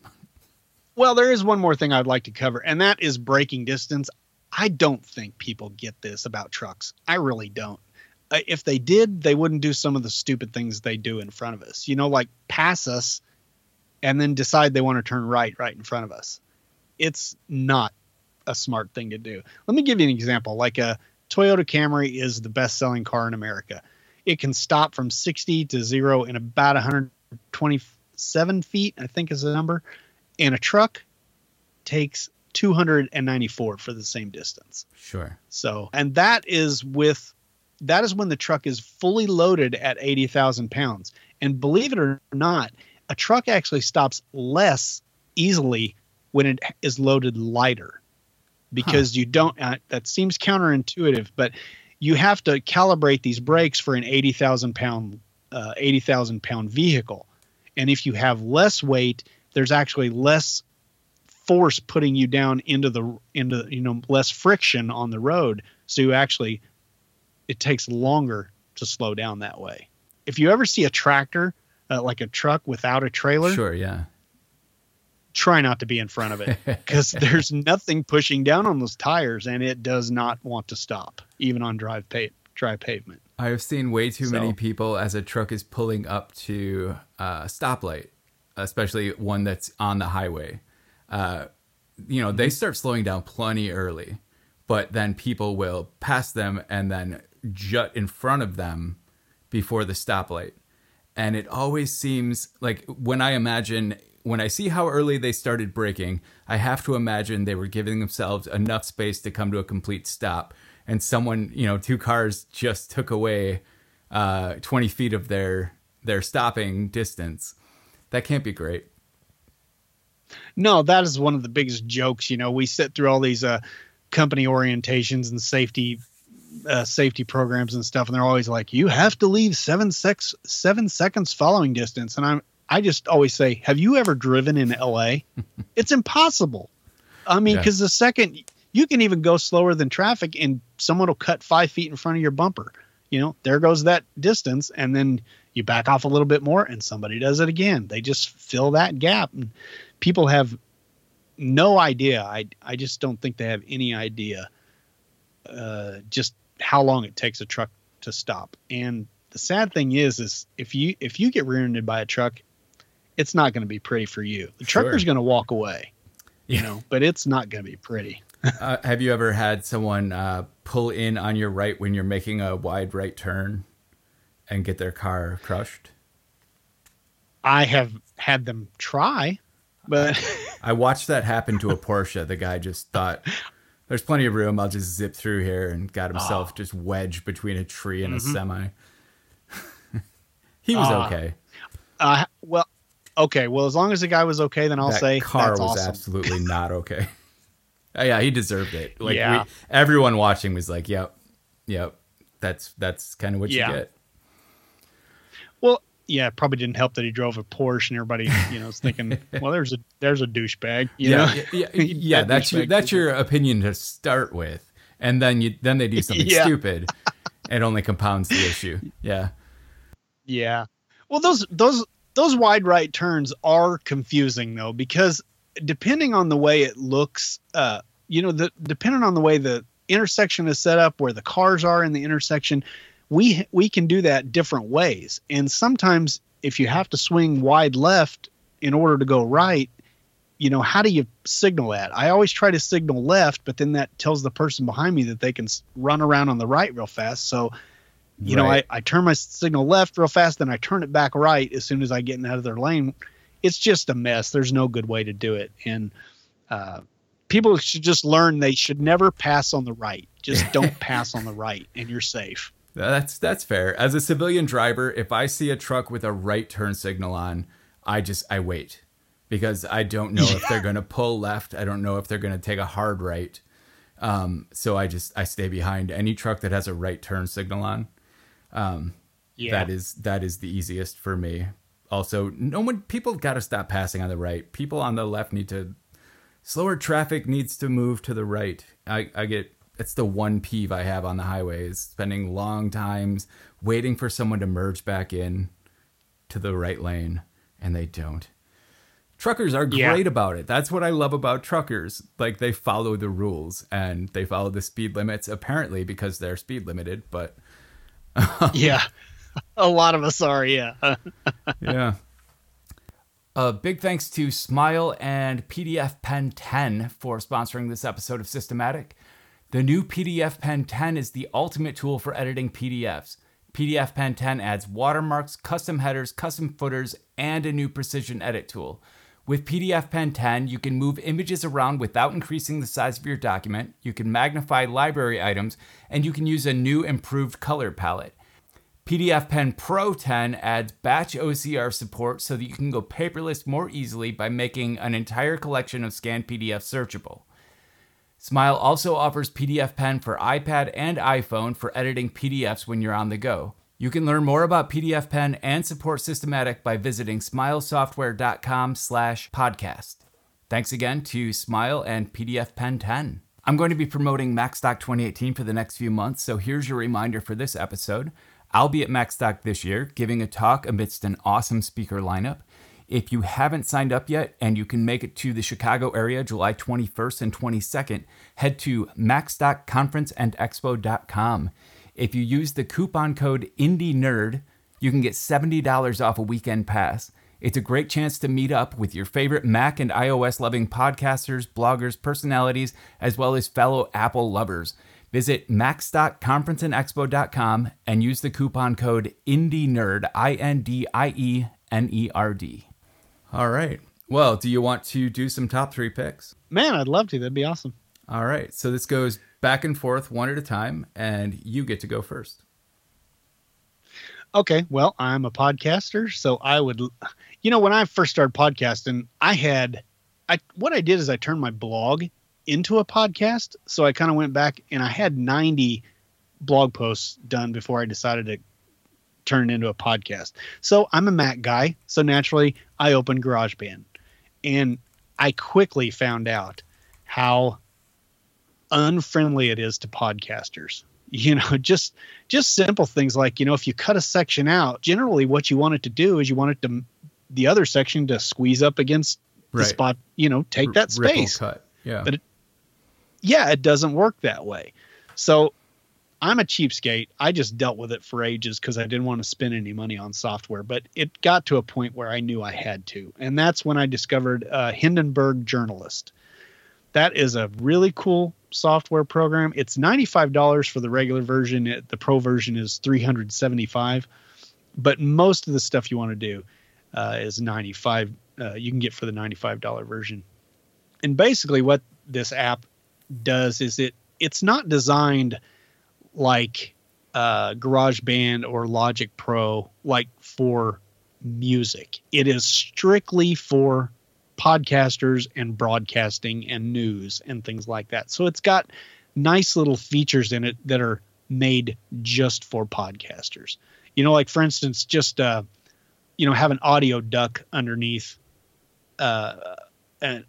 Well, there is one more thing I'd like to cover, and that is braking distance. I don't think people get this about trucks. I really don't. Uh, if they did, they wouldn't do some of the stupid things they do in front of us. You know, like pass us and then decide they want to turn right right in front of us. It's not a smart thing to do. Let me give you an example. Like a Toyota Camry is the best-selling car in America. It can stop from sixty to zero in about one hundred twenty-seven feet, I think is the number. And a truck takes two hundred ninety-four for the same distance. Sure. So, and that is with, that is when the truck is fully loaded at eighty thousand pounds. And believe it or not, a truck actually stops less easily when it is loaded lighter because huh. you don't, uh, that seems counterintuitive, but you have to calibrate these brakes for an eighty thousand pound, uh, eighty thousand pound vehicle. And if you have less weight, there's actually less force putting you down into the, into, you know, less friction on the road. So you actually, it takes longer to slow down that way. If you ever see a tractor, uh, like a truck without a trailer, sure, yeah. try not to be in front of it because there's nothing pushing down on those tires and it does not want to stop even on drive pa- dry pavement. I've seen way too so, many people as a truck is pulling up to a uh, stoplight. Especially one that's on the highway, uh, you know, they start slowing down plenty early, but then people will pass them and then jut in front of them before the stoplight. And it always seems like when I imagine, when I see how early they started braking, I have to imagine they were giving themselves enough space to come to a complete stop. And someone, you know, two cars just took away uh, twenty feet of their, their stopping distance. That can't be great. No, that is one of the biggest jokes. You know, we sit through all these uh, company orientations and safety uh, safety programs and stuff, and they're always like, you have to leave seven sex seven seconds following distance. And I'm I just always say, have you ever driven in L A? It's impossible. I mean, because yeah. the second you can even go slower than traffic and someone will cut five feet in front of your bumper. You know, there goes that distance. And then you back off a little bit more and somebody does it again. They just fill that gap. And people have no idea. I, I just don't think they have any idea uh, just how long it takes a truck to stop. And the sad thing is, is if you if you get rear-ended by a truck, it's not going to be pretty for you. The sure. trucker's going to walk away, you yeah. know, but it's not going to be pretty. uh, have you ever had someone uh, pull in on your right when you're making a wide right turn and get their car crushed? I have had them try, but I watched that happen to a Porsche. The guy just thought, there's plenty of room. I'll just zip through here, and got himself oh. just wedged between a tree and mm-hmm. a semi. He was uh, okay. Uh, well, okay. Well, as long as the guy was okay, then I'll that say car that's was awesome. Absolutely not okay. Oh, yeah, he deserved it. Like yeah. we, everyone watching was like, "Yep, yep, that's that's kind of what yeah. you get." Well, yeah, it probably didn't help that he drove a Porsche, and everybody, you know, is thinking, "Well, there's a there's a douchebag." You yeah, know? yeah, yeah, yeah that that's your that's your opinion to start with, and then you then they do something yeah. stupid, and only compounds the issue. Yeah. Yeah. Well, those those those wide right turns are confusing, though, because depending on the way it looks, uh, you know, the, depending on the way the intersection is set up, where the cars are in the intersection, we we can do that different ways. And sometimes if you have to swing wide left in order to go right, you know, how do you signal that? I always try to signal left, but then that tells the person behind me that they can run around on the right real fast. So You right. know, I, I turn my signal left real fast, then I turn it back right as soon as I get in out of their lane. It's just a mess. There's no good way to do it. And uh, people should just learn they should never pass on the right. Just don't pass on the right, and you're safe. That's that's fair. As a civilian driver, if I see a truck with a right turn signal on, I just I wait because I don't know yeah. if they're going to pull left. I don't know if they're going to take a hard right. Um, so I just I stay behind any truck that has a right turn signal on. Um, yeah. that is, that is the easiest for me. Also, no one, people got to stop passing on the right. People on the left need to, slower traffic needs to move to the right. I, I get, it's the one peeve I have on the highway is spending long times waiting for someone to merge back in to the right lane. And they don't. Truckers are great yeah. about it. That's what I love about truckers. Like, they follow the rules and they follow the speed limits, apparently, because they're speed limited, but yeah, a lot of us are. Yeah. yeah. A uh, big thanks to Smile and P D F Pen ten for sponsoring this episode of Systematic. The new P D F Pen ten is the ultimate tool for editing P D Fs. P D F Pen ten adds watermarks, custom headers, custom footers, and a new precision edit tool. With P D F Pen ten, you can move images around without increasing the size of your document, you can magnify library items, and you can use a new improved color palette. P D F Pen Pro ten adds batch O C R support so that you can go paperless more easily by making an entire collection of scanned P D Fs searchable. Smile also offers P D F Pen for iPad and iPhone for editing P D Fs when you're on the go. You can learn more about P D F Pen and support Systematic by visiting smilesoftware.com slash podcast. Thanks again to Smile and P D F Pen ten. I'm going to be promoting MacStock twenty eighteen for the next few months, so here's your reminder for this episode. I'll be at MacStock this year, giving a talk amidst an awesome speaker lineup. If you haven't signed up yet and you can make it to the Chicago area July twenty-first and twenty-second, head to macstock conference and expo dot com. If you use the coupon code IndieNerd, you can get seventy dollars off a weekend pass. It's a great chance to meet up with your favorite Mac and iOS-loving podcasters, bloggers, personalities, as well as fellow Apple lovers. Visit macstock conference and expo dot com and use the coupon code IndieNerd, I N D I E N E R D. All right. Well, do you want to do some top three picks? Man, I'd love to. That'd be awesome. All right. So this goes back and forth, one at a time, and you get to go first. Okay, well, I'm a podcaster, so I would, you know, when I first started podcasting, I had, I what I did is I turned my blog into a podcast, so I kind of went back and I had ninety blog posts done before I decided to turn it into a podcast. So I'm a Mac guy. So naturally, I opened GarageBand. And I quickly found out how unfriendly it is to podcasters. You know, just just simple things like, you know, if you cut a section out, generally what you want it to do is you want it to the other section to squeeze up against right. the spot, you know, take R- that space. Cut. Yeah. But it, yeah, it doesn't work that way. So I'm a cheapskate. I just dealt with it for ages because I didn't want to spend any money on software. But it got to a point where I knew I had to. And that's when I discovered uh, Hindenburg Journalist. That is a really cool software program. It's ninety-five dollars for the regular version. It, the pro version is three hundred seventy-five dollars. But most of the stuff you want to do uh, is ninety-five dollars. Uh, you can get for the ninety-five dollars version. And basically what this app does is it it's not designed like uh, GarageBand or Logic Pro, like for music. It is strictly for podcasters and broadcasting and news and things like that. So it's got nice little features in it that are made just for podcasters. You know, like for instance, just, uh, you know, have an audio duck underneath uh, a,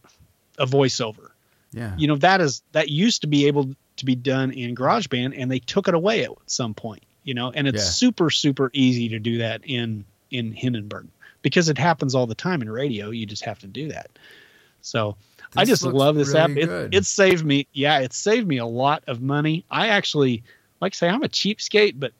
a voiceover. Yeah. You know, that is, that used to be able to be done in GarageBand, and they took it away at some point, you know, and it's yeah. super, super easy to do that in, in Hindenburg. Because it happens all the time in radio, you just have to do that. So this I just love this really app. It, it saved me. Yeah, it saved me a lot of money. I actually, like I say, I'm a cheapskate, but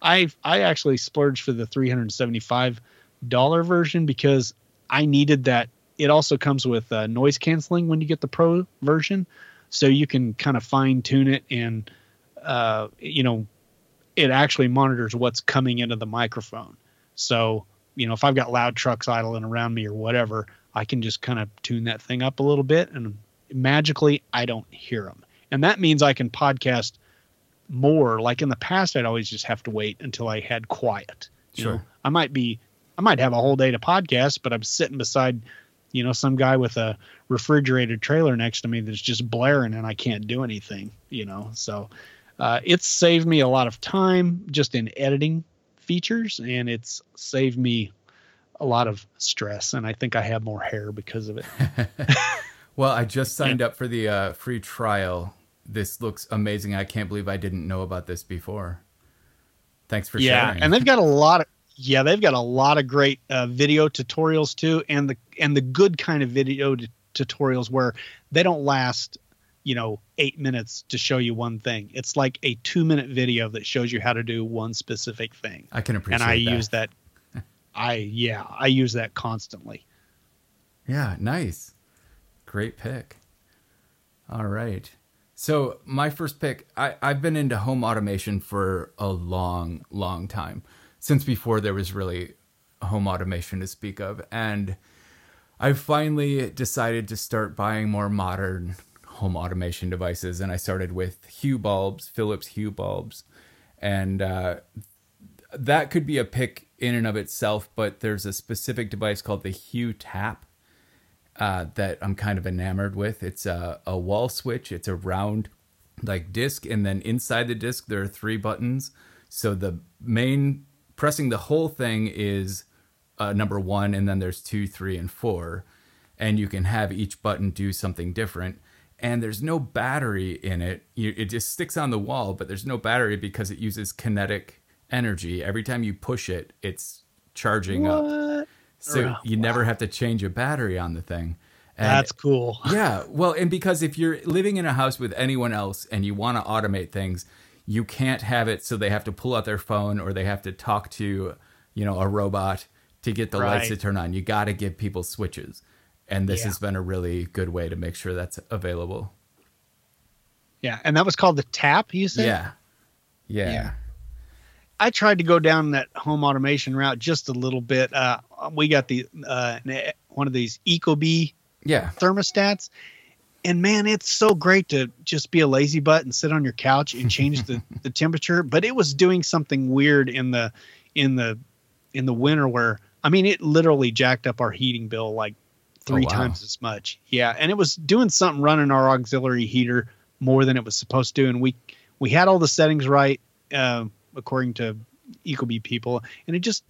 I I actually splurged for the three hundred seventy-five dollars version because I needed that. It also comes with uh, noise canceling when you get the pro version. So you can kind of fine tune it and, uh, you know, it actually monitors what's coming into the microphone. So you know, if I've got loud trucks idling around me or whatever, I can just kind of tune that thing up a little bit and magically I don't hear them. And that means I can podcast more. Like in the past, I'd always just have to wait until I had quiet. You sure. know, I might be, I might have a whole day to podcast, but I'm sitting beside, you know, some guy with a refrigerated trailer next to me that's just blaring and I can't do anything, you know? So, uh, it's saved me a lot of time just in editing features, and it's saved me a lot of stress, and I think I have more hair because of it. Well, I just signed and, up for the uh, free trial. This looks amazing. I can't believe I didn't know about this before. Thanks for yeah, sharing. Yeah, and they've got a lot of yeah, they've got a lot of great uh, video tutorials too, and the and the good kind of video t- tutorials where they don't last, you know, eight minutes to show you one thing. It's like a two minute video that shows you how to do one specific thing. I can appreciate that. And I that. use that. I, yeah, I use that constantly. Yeah. Nice. Great pick. All right. So my first pick, I, I've been into home automation for a long, long time, since before there was really home automation to speak of. And I finally decided to start buying more modern home automation devices, and I started with Hue bulbs, Philips Hue bulbs, and uh, that could be a pick in and of itself. But there's a specific device called the Hue Tap uh, that I'm kind of enamored with. It's a, a wall switch. It's a round like disc, and then inside the disc there are three buttons. So the main pressing the whole thing is uh, number one, and then there's two, three, and four, and you can have each button do something different. And there's no battery in it. It just sticks on the wall, but there's no battery because it uses kinetic energy. Every time you push it, it's charging what? up. So you wow. never have to change a battery on the thing. And that's cool. Yeah. Well, and because if you're living in a house with anyone else and you want to automate things, you can't have it so they have to pull out their phone or they have to talk to, you know, a robot to get the right. lights to turn on. You got to give people switches. And this yeah. has been a really good way to make sure that's available. Yeah. And that was called the Tap, you said? Yeah. Yeah. yeah. I tried to go down that home automation route just a little bit. Uh, we got the uh, one of these Ecobee yeah. thermostats. And, man, it's so great to just be a lazy butt and sit on your couch and change the, the temperature. But it was doing something weird in the in the, in the winter where, I mean, it literally jacked up our heating bill like three oh, wow. times as much. Yeah. And it was doing something running our auxiliary heater more than it was supposed to. And we, we had all the settings right, uh, according to Ecobee people, and it just,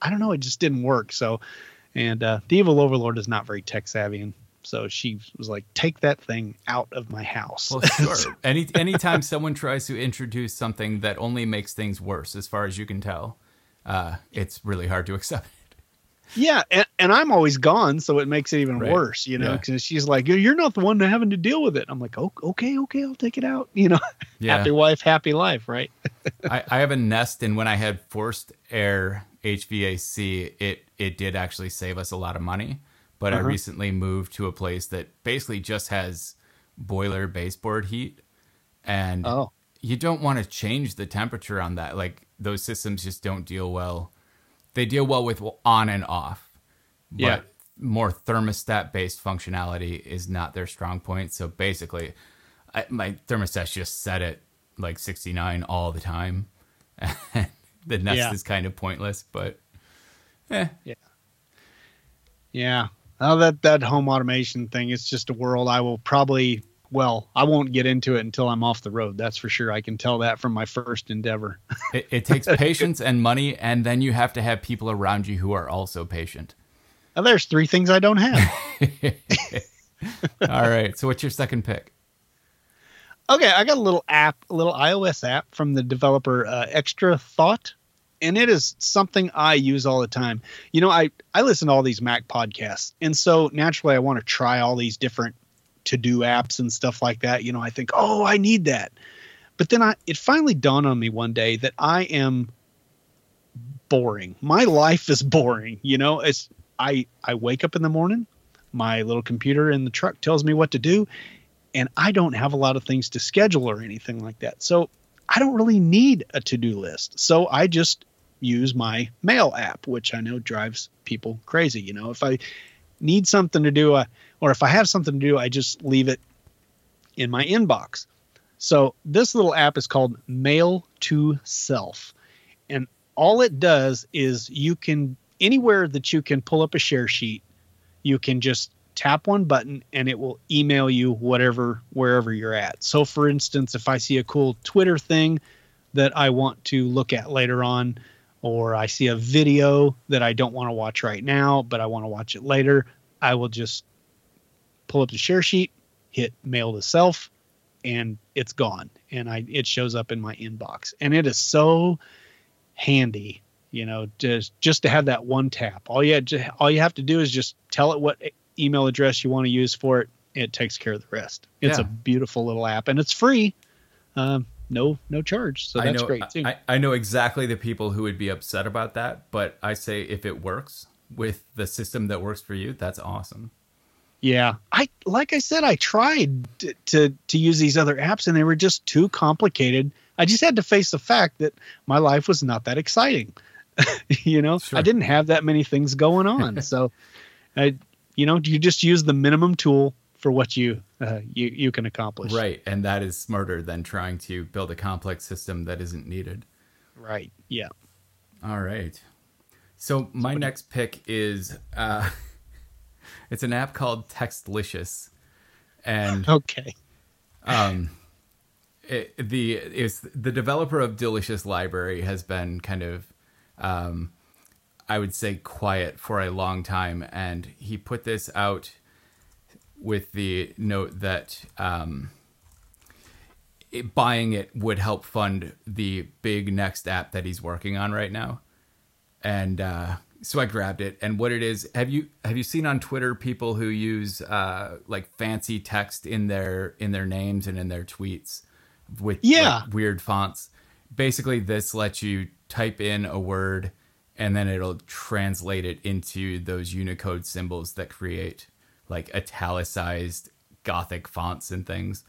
I don't know, it just didn't work. So, and uh, the evil overlord is not very tech savvy, and so she was like, take that thing out of my house. Well, sure. Any anytime someone tries to introduce something that only makes things worse, as far as you can tell, uh, it's really hard to accept. Yeah, and, and I'm always gone, so it makes it even right. worse, you know, because yeah. she's like, you're not the one having to deal with it. I'm like, oh, okay, okay, I'll take it out. You know, yeah. Happy wife, happy life, right? I, I have a Nest, and when I had forced air H V A C, it, it did actually save us a lot of money. But uh-huh. I recently moved to a place that basically just has boiler baseboard heat. And oh. you don't want to change the temperature on that. Like, those systems just don't deal well. They deal well with on and off. But yeah. more thermostat-based functionality is not their strong point. So basically, I, my thermostat just set it like sixty-nine all the time. The Nest yeah. is kind of pointless, but eh. Yeah. Yeah. Oh, that, that home automation thing, it's just a world I will probably, well, I won't get into it until I'm off the road. That's for sure. I can tell that from my first endeavor. It, it takes patience and money, and then you have to have people around you who are also patient. Now, there's three things I don't have. All right. So what's your second pick? Okay. I got a little app, a little iOS app from the developer uh, Extra Thought. And it is something I use all the time. You know, I, I listen to all these Mac podcasts. And so naturally, I want to try all these different to-do apps and stuff like that. You know, I think, oh, I need that. But then I it finally dawned on me one day that I am boring. My life is boring. You know, it's I, I wake up in the morning. My little computer in the truck tells me what to do. And I don't have a lot of things to schedule or anything like that. So I don't really need a to-do list. So I just use my mail app, which I know drives people crazy. You know, if I need something to do, uh, or if I have something to do, I just leave it in my inbox. So this little app is called Mail to Self. And all it does is you can, anywhere that you can pull up a share sheet, you can just tap one button and it will email you whatever, wherever you're at. So for instance, if I see a cool Twitter thing that I want to look at later on, or I see a video that I don't want to watch right now, but I want to watch it later, I will just pull up the share sheet, hit mail to self, and it's gone. And I, it shows up in my inbox, and it is so handy, you know, just, just to have that one tap. All you had to, all you have to do is just tell it what email address you want to use for it. It takes care of the rest. It's yeah. a beautiful little app, and it's free. Um, No, no charge. So that's I know, great too. I, I know exactly the people who would be upset about that, but I say if it works with the system that works for you, that's awesome. Yeah. I, like I said, I tried to, to, to use these other apps, and they were just too complicated. I just had to face the fact that my life was not that exciting. You know, sure. I didn't have that many things going on. So I, you know, you just use the minimum tool for what you, uh, you you can accomplish. Right. And that is smarter than trying to build a complex system that isn't needed. Right. Yeah. All right. So my Somebody. next pick is, uh, it's an app called Textlicious. And okay. Um, it, the, it's the developer of Delicious Library has been kind of, um, I would say quiet for a long time. And he put this out with the note that um, it, buying it would help fund the big next app that he's working on right now. And uh, so I grabbed it. And what it is, have you have you seen on Twitter people who use uh, like fancy text in their in their names and in their tweets with yeah. like, weird fonts? Basically, this lets you type in a word, and then it'll translate it into those Unicode symbols that create like italicized Gothic fonts and things.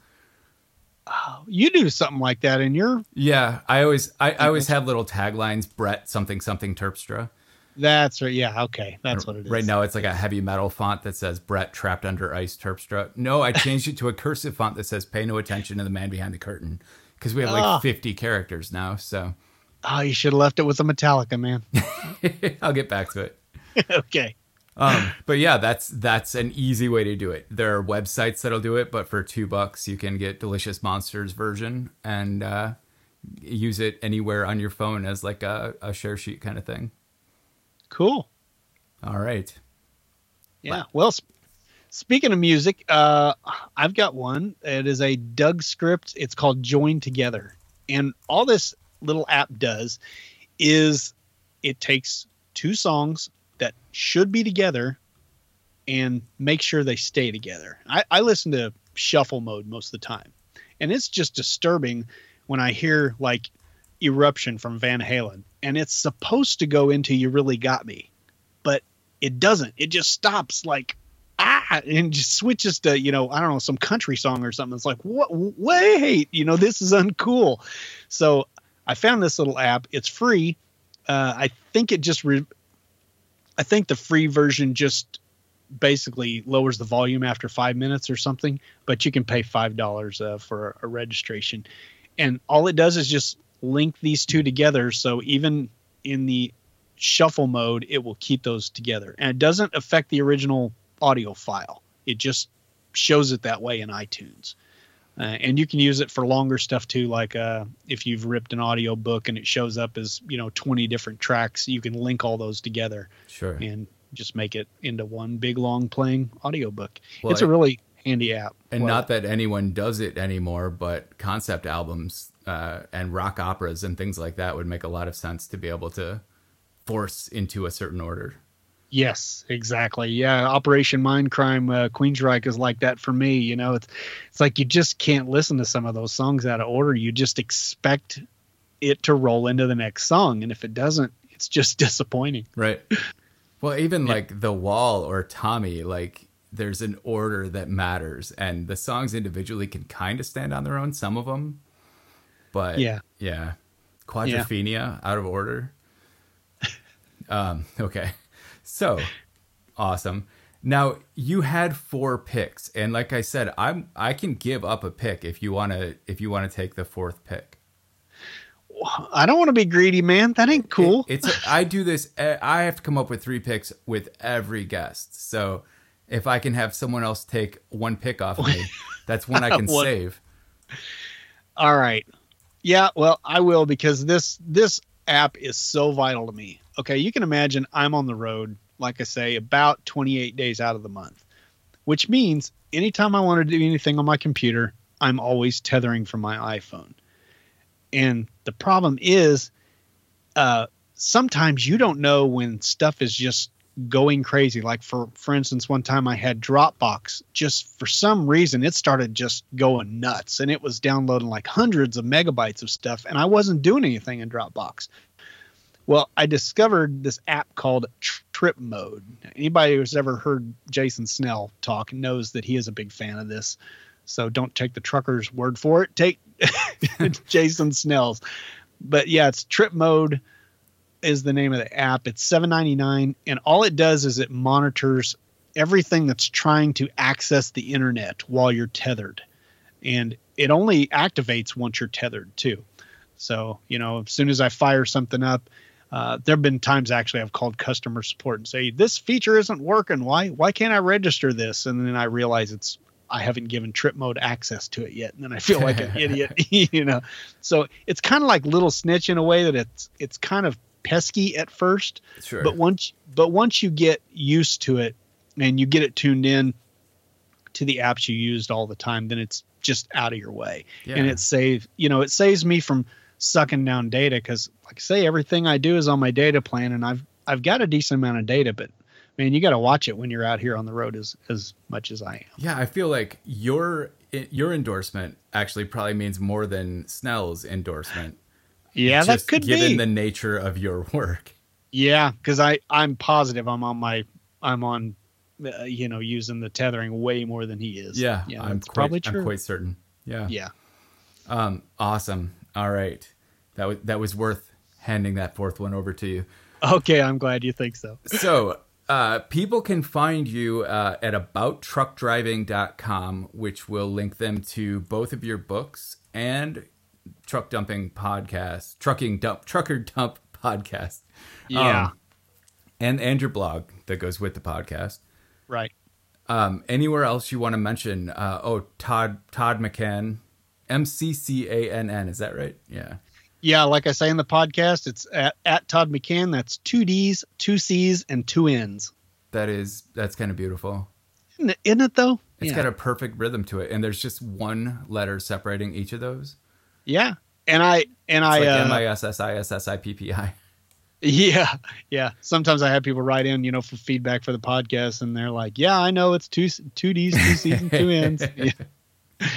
Oh, you do something like that in your... Yeah, I always I, I always have little taglines, Brett something something Terpstra. That's right, yeah, okay, that's what it is. Right now it's like a heavy metal font that says Brett trapped under ice Terpstra. No, I changed it to a cursive font that says pay no attention to the man behind the curtain, because we have like oh. fifty characters now, so... Oh, you should have left it with a Metallica, man. I'll get back to it. Okay. Um, but yeah, that's that's an easy way to do it. There are websites that'll do it, but for two bucks, you can get Delicious Monsters version and uh, use it anywhere on your phone as like a, a share sheet kind of thing. Cool. All right. Yeah. Well, sp- speaking of music, uh, I've got one. It is a Doug script. It's called Join Together. And all this little app does is it takes two songs that should be together and make sure they stay together. I, I listen to shuffle mode most of the time, and it's just disturbing when I hear like Eruption from Van Halen, and it's supposed to go into You Really Got Me, but it doesn't. It just stops like, ah, and just switches to, you know, I don't know, some country song or something. It's like, what? Wait, you know, this is uncool. So I found this little app. It's free. Uh, I think it just, re- I think the free version just basically lowers the volume after five minutes or something, but you can pay five dollars uh, for a registration. And all it does is just link these two together. So even in the shuffle mode, it will keep those together. And it doesn't affect the original audio file. It just shows it that way in iTunes. Uh, and you can use it for longer stuff too, like uh, if you've ripped an audio book and it shows up as, you know, twenty different tracks, you can link all those together. Sure. And just make it into one big long playing audio book. Well, it's a really handy app. And well, not that anyone does it anymore, but concept albums uh, and rock operas and things like that would make a lot of sense to be able to force into a certain order. Yes, exactly. Yeah, Operation Mindcrime, uh, Queensryche is like that for me. You know, it's it's like you just can't listen to some of those songs out of order. You just expect it to roll into the next song, and if it doesn't, it's just disappointing. Right. Well, even yeah. like The Wall or Tommy, like there's an order that matters, and the songs individually can kind of stand on their own, some of them. But yeah, yeah, Quadrophenia yeah. out of order. um. Okay. So awesome. Now you had four picks, and like I said, I'm I can give up a pick if you want to if you want to take the fourth pick. I don't want to be greedy, man. That ain't cool. It, it's I do this. I have to come up with three picks with every guest. So if I can have someone else take one pick off of me, that's one I can what? save. All right. Yeah. Well, I will, because this this app is so vital to me. Okay, you can imagine I'm on the road, like I say, about twenty-eight days out of the month, which means anytime I want to do anything on my computer, I'm always tethering from my iPhone. And the problem is uh, sometimes you don't know when stuff is just going crazy. Like, for, for instance, one time I had Dropbox. Just for some reason, it started just going nuts, and it was downloading like hundreds of megabytes of stuff, and I wasn't doing anything in Dropbox. Well, I discovered this app called Trip Mode. Anybody who's ever heard Jason Snell talk knows that he is a big fan of this. So don't take the trucker's word for it. Take Jason Snell's. But yeah, it's Trip Mode is the name of the app. It's seven dollars and ninety-nine cents. And all it does is it monitors everything that's trying to access the internet while you're tethered. And it only activates once you're tethered too. So, you know, as soon as I fire something up, Uh, there have been times actually I've called customer support and say, this feature isn't working. Why Why can't I register this? And then I realize it's I haven't given Trip Mode access to it yet. And then I feel like an idiot, you know. So it's kind of like Little Snitch in a way that it's it's kind of pesky at first. Sure. But once but once you get used to it and you get it tuned in to the apps you used all the time, then it's just out of your way. Yeah. And it saves, you know, it saves me from sucking down data, because like I say, everything I do is on my data plan, and I've I've got a decent amount of data, but man, you got to watch it when you're out here on the road as as much as I am. Yeah, I feel like your your endorsement actually probably means more than Snell's endorsement. Yeah, that could given be given the nature of your work. Yeah, because I I'm positive I'm on my I'm on uh, you know using the tethering way more than he is. Yeah, yeah, I'm quite, probably true. I'm quite certain. Yeah, yeah. Um, awesome. All right. That was, that was worth handing that fourth one over to you. Okay. I'm glad you think so. So, uh, people can find you, uh, at about truck driving dot com, which will link them to both of your books and truck dumping podcast, trucking dump, trucker dump podcast. Yeah. Um, and and your blog that goes with the podcast. Right. Um, anywhere else you want to mention? Uh, oh, Todd Todd McCann, M C C A N N. Is that right? Yeah. Yeah, like I say in the podcast, it's at, at Todd McCann. That's two D's, two C's, and two N's. That is, that's kind of beautiful. Isn't it, isn't it though? It's yeah. got a perfect rhythm to it. And there's just one letter separating each of those. Yeah. And I, and it's I, like uh, M I S S I S S I P P I. Yeah. Yeah. Sometimes I have people write in, you know, for feedback for the podcast, and they're like, yeah, I know it's two, two D's, two C's, and two N's. Yeah.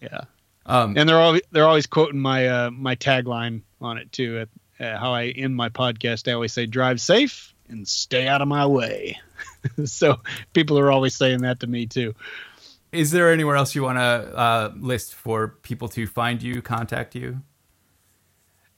Yeah. Um, and they're always, they're always quoting my uh, my tagline on it, too. Uh, uh, how I end my podcast, I always say, drive safe and stay out of my way. So people are always saying that to me, too. Is there anywhere else you want to uh, list for people to find you, contact you?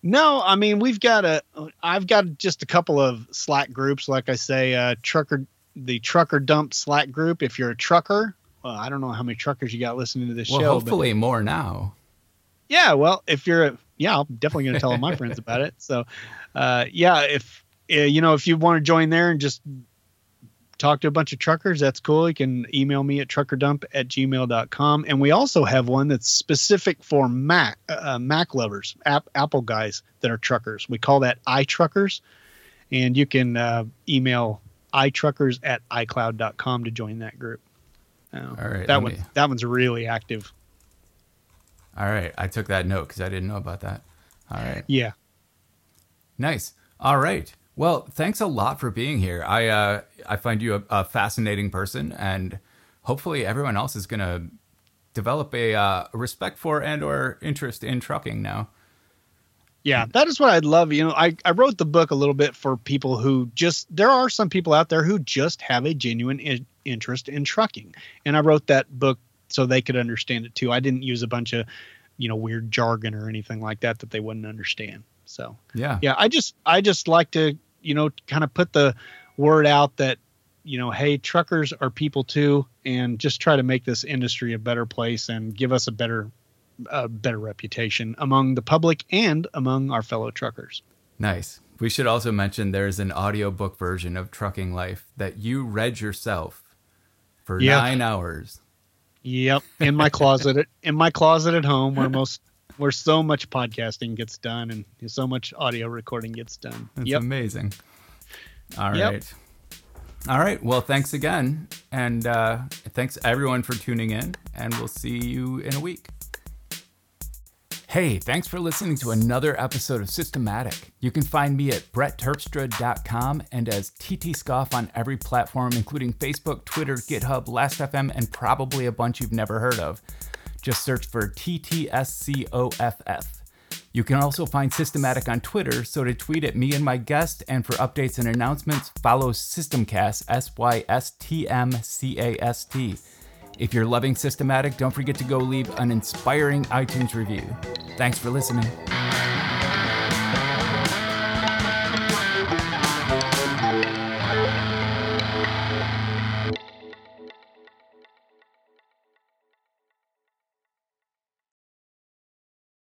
No, I mean, we've got a I've got just a couple of Slack groups. Like I say, uh, trucker the Trucker Dump Slack group. If you're a trucker. Well, I don't know how many truckers you got listening to this well, show. Well, hopefully but, more now. Yeah, well, if you're, a, yeah, I'm definitely going to tell all my friends about it. So, uh, yeah, if uh, you know, if you want to join there and just talk to a bunch of truckers, that's cool. You can email me at truckerdump at gmail dot com, and we also have one that's specific for Mac uh, Mac lovers, app, Apple guys that are truckers. We call that iTruckers, and you can uh, email iTruckers at i cloud dot com to join that group. Oh, all right, that one me. that one's really active. All right, I took that note because I didn't know about that. All right. Yeah. Nice. All right. Well, thanks a lot for being here. I uh, I find you a, a fascinating person, and hopefully everyone else is going to develop a uh, respect for and or interest in trucking now. Yeah, that is what I'd love. You know, I, I wrote the book a little bit for people who just, there are some people out there who just have a genuine I- interest in trucking. And I wrote that book so they could understand it too. I didn't use a bunch of, you know, weird jargon or anything like that that they wouldn't understand. So, yeah, yeah, I just I just like to, you know, kind of put the word out that, you know, hey, truckers are people too, and just try to make this industry a better place and give us a better a better reputation among the public and among our fellow truckers. Nice. We should also mention there's an audiobook version of Trucking Life that you read yourself for yep. nine hours. Yep. In my closet, in my closet at home where most, where so much podcasting gets done and so much audio recording gets done. That's yep. amazing. All yep. right. All right. Well, thanks again. And uh, thanks everyone for tuning in, and we'll see you in a week. Hey, thanks for listening to another episode of Systematic. You can find me at brett terpstra dot com and as T T Scoff on every platform, including Facebook, Twitter, GitHub, Last dot f m, and probably a bunch you've never heard of. Just search for T T S C O F F. You can also find Systematic on Twitter, so to tweet at me and my guest, and for updates and announcements, follow Systemcast, S Y S T M C A S T. If you're loving Systematic, don't forget to go leave an inspiring iTunes review. Thanks for listening.